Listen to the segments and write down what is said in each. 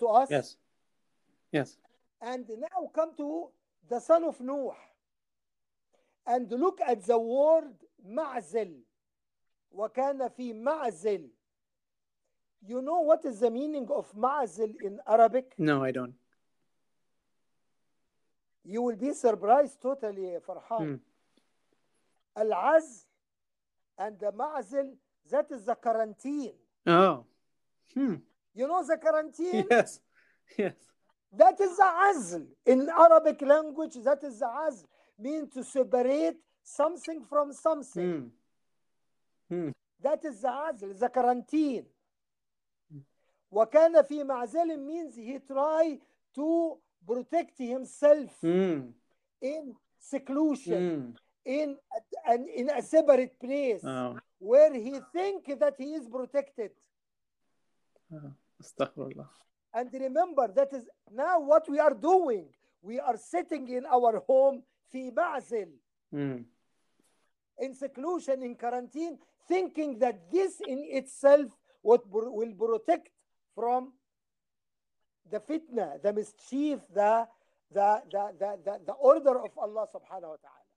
to us. Yes. Yes. And now come to the son of Nuh. And look at the word ma'zil. وَكَانَ فِي مَعْزِلٍ. You know what is the meaning of ma'zil in Arabic? No, I don't. You will be surprised totally, Farhan. Al-Azl and the ma'zil, that is the quarantine. Oh. Hmm. You know the quarantine? Yes. Yes. That is the azl. In Arabic language, that is the azl. Means to separate something from something. Hmm. Hmm. That is the azl, the quarantine. وَكَانَ فِي مَعْزَلٍ means he tried to protect himself in seclusion, in a separate place where he think that he is protected. Astaghfirullah. And remember, that is now what we are doing. We are sitting in our home, في معزل, in seclusion, in quarantine, thinking that this in itself will protect from the fitna, the mischief, the order of Allah subhanahu wa ta'ala.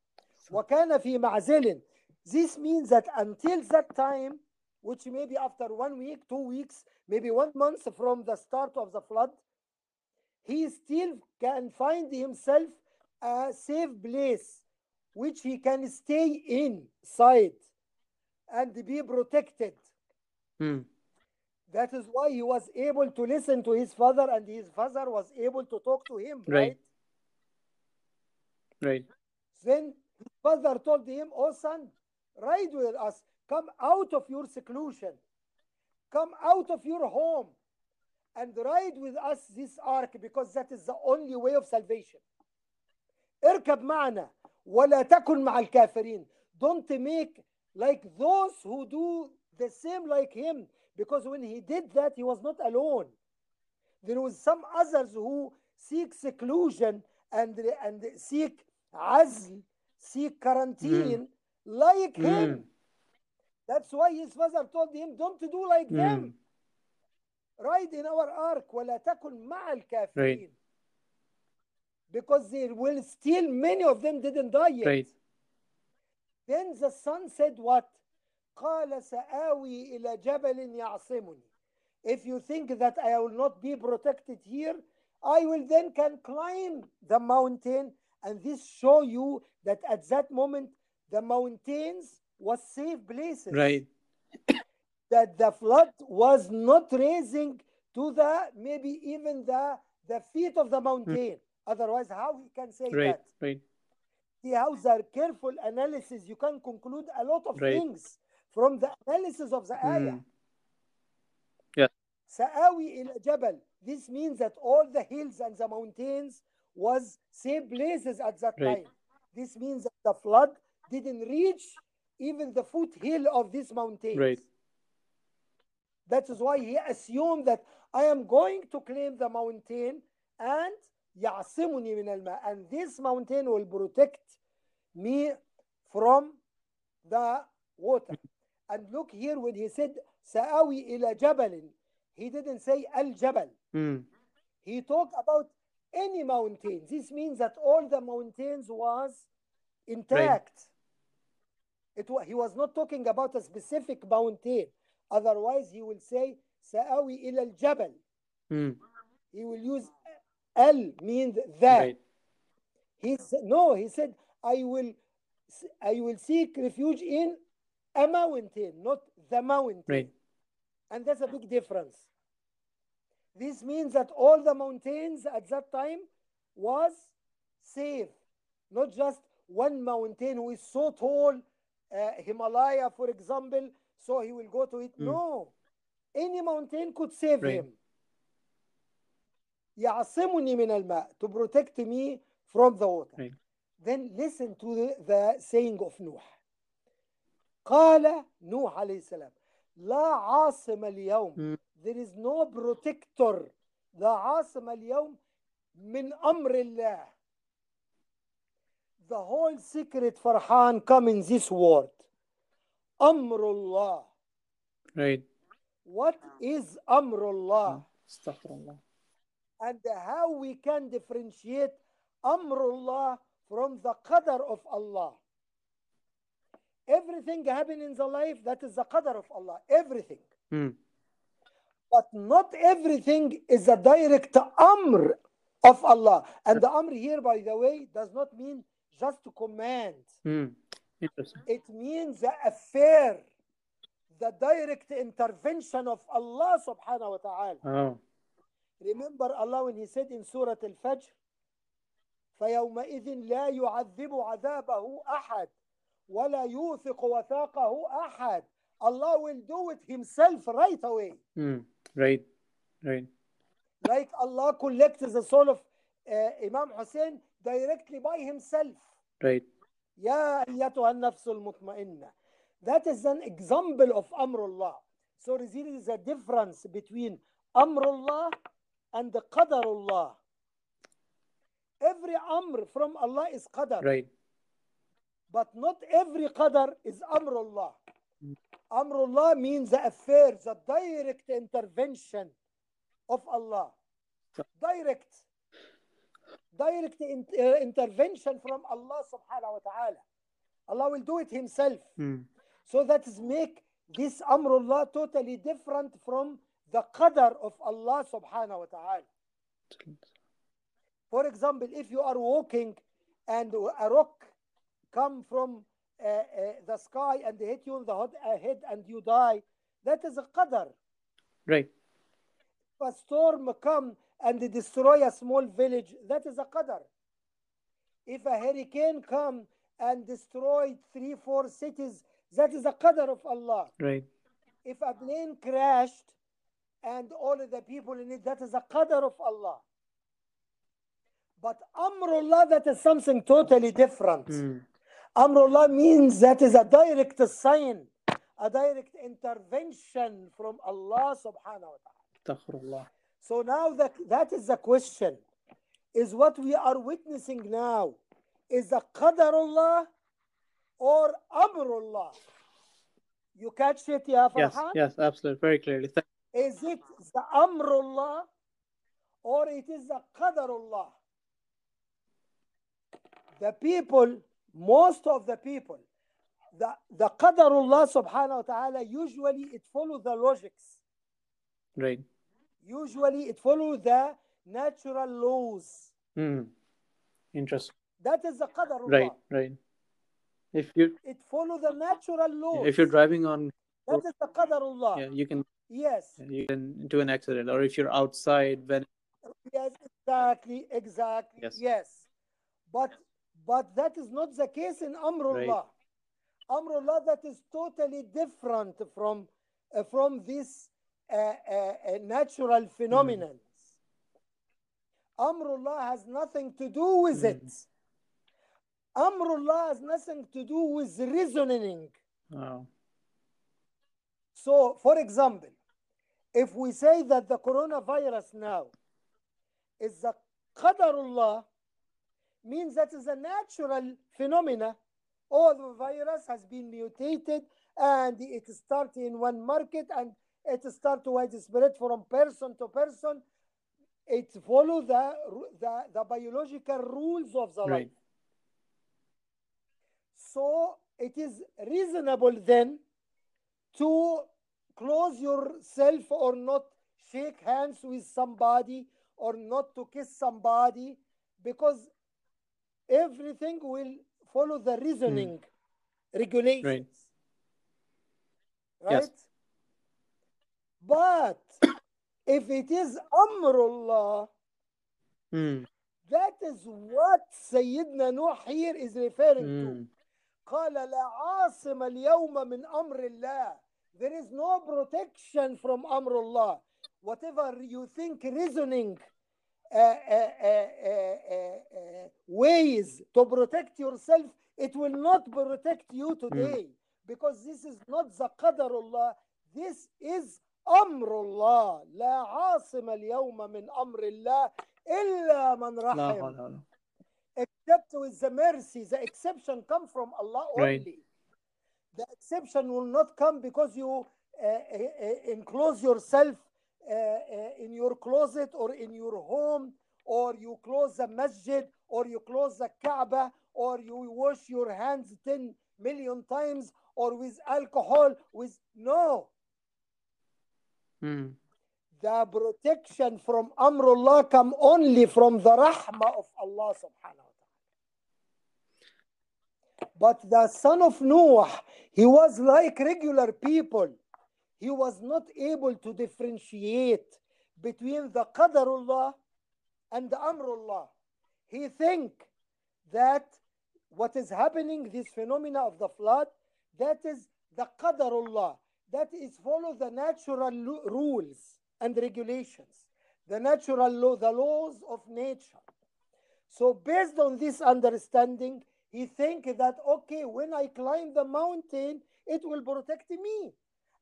وَكَانَ فِي مَعْزِلٍ. This means that until that time, which maybe after 1 week, 2 weeks, maybe 1 month from the start of the flood, he still can find himself a safe place which he can stay inside and be protected. That is why he was able to listen to his father, and his father was able to talk to him, right? Right. Then his father told him, "Oh son, ride with us. Come out of your seclusion. Come out of your home and ride with us this ark, because that is the only way of salvation. اركب معنا ولا تكن مع الكافرين. Don't make like those who do the same like him." Because when he did that, he was not alone. There was some others who seek seclusion and seek azl, seek quarantine like him. That's why his father told him, don't do like them. Ride in our ark, وَلَا تَكُنْ مَعَ الْكَافِرِينَ. Right. Because there will still, many of them didn't die yet. Right. Then the son said what? قال سآوي إلى جبل يعصمني. If you think that I will not be protected here, I will then can climb the mountain, and this show you that at that moment the mountains was safe places. Right. That the flood was not raising to the maybe even the feet of the mountain. Otherwise, how we can say right, that? Right. See how the careful analysis, you can conclude a lot of things from the analysis of the ayah. Yeah. Sa'awi ila jabal. This means that all the hills and the mountains was safe places at that time. This means that the flood didn't reach even the foothill of this mountain. Right. That is why he assumed that I am going to claim the mountain, and ya'simuni min al-ma, and this mountain will protect me from the water. And look here, when he said Sa'awi ila jabalin, he didn't say al-jabal. He talked about any mountain. This means that all the mountains was intact. He was not talking about a specific mountain. Otherwise, he will say Sa'awi ila al-jabal. He will use al means that. No, he said I will seek refuge in a mountain, not the mountain. And that's a big difference. This means that all the mountains at that time was safe. Not just one mountain who is so tall, Himalaya, for example, so he will go to it. No. Any mountain could save him. يَعْصِمُنِي مِنَ الْمَاءِ, to protect me from the water. Then listen to the saying of Nuh. قال نوح عليه السلام لا عاصم اليوم. There is no protector. لا عاصم اليوم من أمر الله. The whole secret, Farhan, come in this word. Amrullah. Right. What is Amrullah? Astaghfirullah. and how we can differentiate Amrullah from the Qadr of Allah. Everything happening in the life, that is the Qadr of Allah. Everything. But not everything is a direct Amr of Allah. And the Amr here, by the way, does not mean just to command. It means the affair, the direct intervention of Allah subhanahu wa ta'ala. Remember Allah when He said in Surah Al-Fajr, فَيَوْمَئِذٍ لَا يُعَذِّبُ عَذَابَهُ أَحَدٍ وَلَا يُوثِقُ وَثَاقَهُ أَحَدٍ. Allah will do it Himself right away. Right. Like Allah collects the soul of Imam Hussain directly by Himself. يَا أَيَّتُهَا النَّفْسُ الْمُطْمَئِنَّةِ. That is an example of Amrullah. So there is a difference between Amrullah and the Qadarullah. Every Amr from Allah is Qadar. But not every Qadar is Amrullah. Amrullah means the affairs, the direct intervention of Allah. Direct intervention from Allah subhanahu wa ta'ala. Allah will do it Himself. So that is make this Amrullah totally different from the Qadr of Allah subhanahu wa ta'ala. For example, if you are walking and a rock come from the sky and hit you in the head and you die, that is a Qadr. If a storm come and destroy a small village, that is a Qadr. If a hurricane come and destroy 3-4 cities, that is the Qadr of Allah. If a plane crashed and all of the people in it, that is the Qadr of Allah. But Amrullah, that is something totally different. Amrullah means that is a direct sign, a direct intervention from Allah subhanahu wa ta'ala. So now that is the question, is what we are witnessing now, is the Qadarullah or Amrullah? You catch it, Ya Farhan? Yes, absolutely, very clearly. Is it the Amrullah or it is the Qadarullah? The people, most of the people, the Qadarullah subhanahu wa ta'ala, usually it follows the logics. Usually it follows the natural laws. Interesting. That is the Qadarullah. If you it follows the natural laws. If you're driving on, that is the Qadarullah. You can. You can do an accident, or if you're outside when. Yes, exactly. But that is not the case in Amrullah. Amrullah, that is totally different from this natural phenomenon. Amrullah has nothing to do with it. Amrullah has nothing to do with reasoning. So, for example, if we say that the coronavirus now is a Qadarullah, means that is a natural phenomena. All the virus has been mutated and it starts in one market and it starts widespread from person to person. It follows the biological rules of the life. So it is reasonable then to close yourself or not shake hands with somebody or not to kiss somebody, because everything will follow the reasoning regulations. But if it is Amrullah, that is what Sayyidina Nuh here is referring to. قال لا عاصم اليوم من أمر الله. There is no protection from Amrullah. Whatever you think reasoning ways to protect yourself, it will not protect you today, because this is not the Qadarullah, this is Amrullah. لا عاصم اليوم من أمر الله إلا من رحم. Except with the mercy, the exception comes from Allah only. The exception will not come because you enclose yourself in your closet or in your home, or you close the masjid, or you close the Kaaba, or you wash your hands 10 million times, or with alcohol, with no. The protection from Amrullah come only from the rahmah of Allah subhanahu wa ta'ala. But the son of Nuh, he was like regular people. He was not able to differentiate between the Qadarullah and the Amrullah. He think that what is happening, this phenomena of the flood, that is the Qadarullah. That is follow the natural rules and regulations, the natural law, the laws of nature. So based on this understanding, he think that, okay, when I climb the mountain, it will protect me.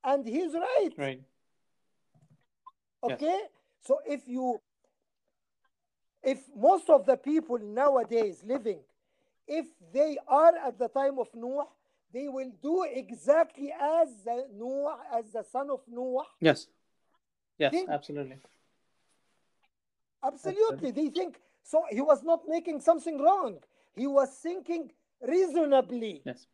And he's right. Right. Okay? Yes. So if most of the people nowadays living, if they are at the time of Nuh, they will do exactly as Nuh, as the son of Nuh. Yes. Yes, think, absolutely. Absolutely. They think, so he was not making something wrong. He was thinking reasonably. Yes.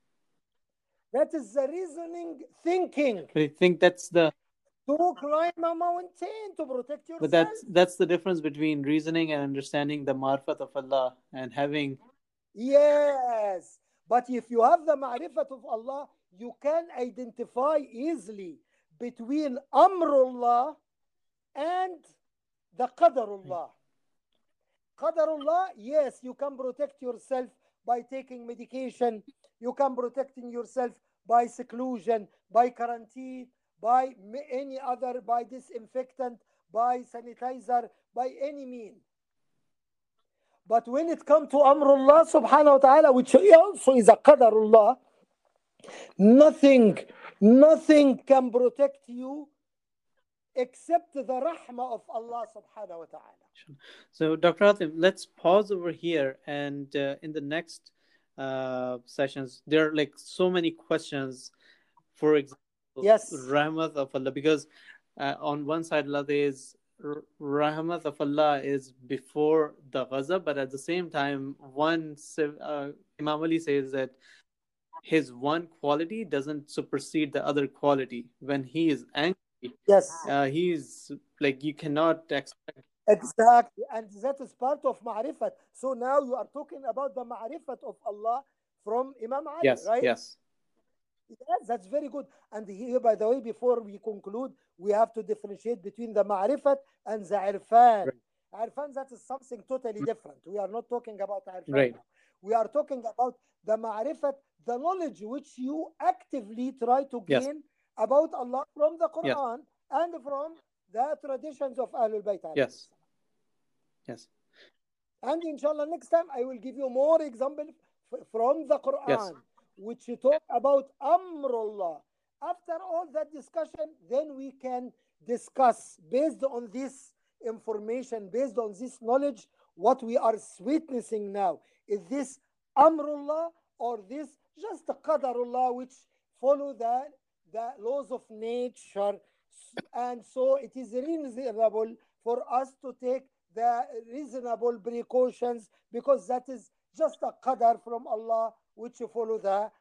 That is the reasoning thinking. But I think that's the... To climb a mountain to protect yourself. But that's the difference between reasoning and understanding the Ma'rifat of Allah and having... Yes. But if you have the Ma'rifat of Allah, you can identify easily between Amrullah and the Qadarullah. Qadarullah, yes, you can protect yourself by taking medication. You can protect yourself by seclusion, by quarantine, by any other, by disinfectant, by sanitizer, by any means. But when it comes to Amrullah subhanahu wa ta'ala, which also is a Qadarullah, nothing can protect you except the rahmah of Allah subhanahu wa ta'ala. So Dr. Atim, let's pause over here, and in the next sessions, there are like so many questions, for example, yes, rahmat of Allah, because on one side, Allah is rahmat of Allah is before the ghazab, but at the same time, Imam Ali says that his one quality doesn't supersede the other quality. When he is angry, yes, he is like, you cannot expect. Exactly, and that is part of Ma'rifat. So now you are talking about the Ma'rifat of Allah from Imam Ali, yes, right? Yes. Yes, that's very good. And here, by the way, before we conclude, we have to differentiate between the Ma'rifat and the Irfan. Right. Irfan, that is something totally different. We are not talking about Irfan. Right. We are talking about the Ma'rifat, the knowledge which you actively try to gain, yes, about Allah from the Quran, yes, and from the traditions of Ahlul Bayt. Yes. Yes. And inshallah, next time I will give you more examples from the Quran. Yes. Which you talk about Amrullah. After all that discussion, then we can discuss based on this information, based on this knowledge, what we are witnessing now. Is this Amrullah or this just the Qadarullah, which follow the laws of nature? And so it is reasonable for us to take the reasonable precautions, because that is just a Qadar from Allah, which you follow the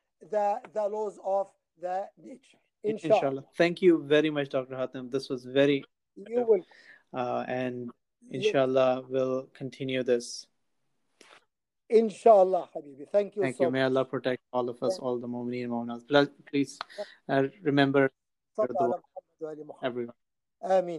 laws of the nature. Inshallah. Thank you very much, Dr. Atim. This was very... You will. And inshallah, we'll continue this. Inshallah, Habibi. Thank you so much. May Allah protect all of us, all the momineen and mominat. Please remember everyone. Ameen.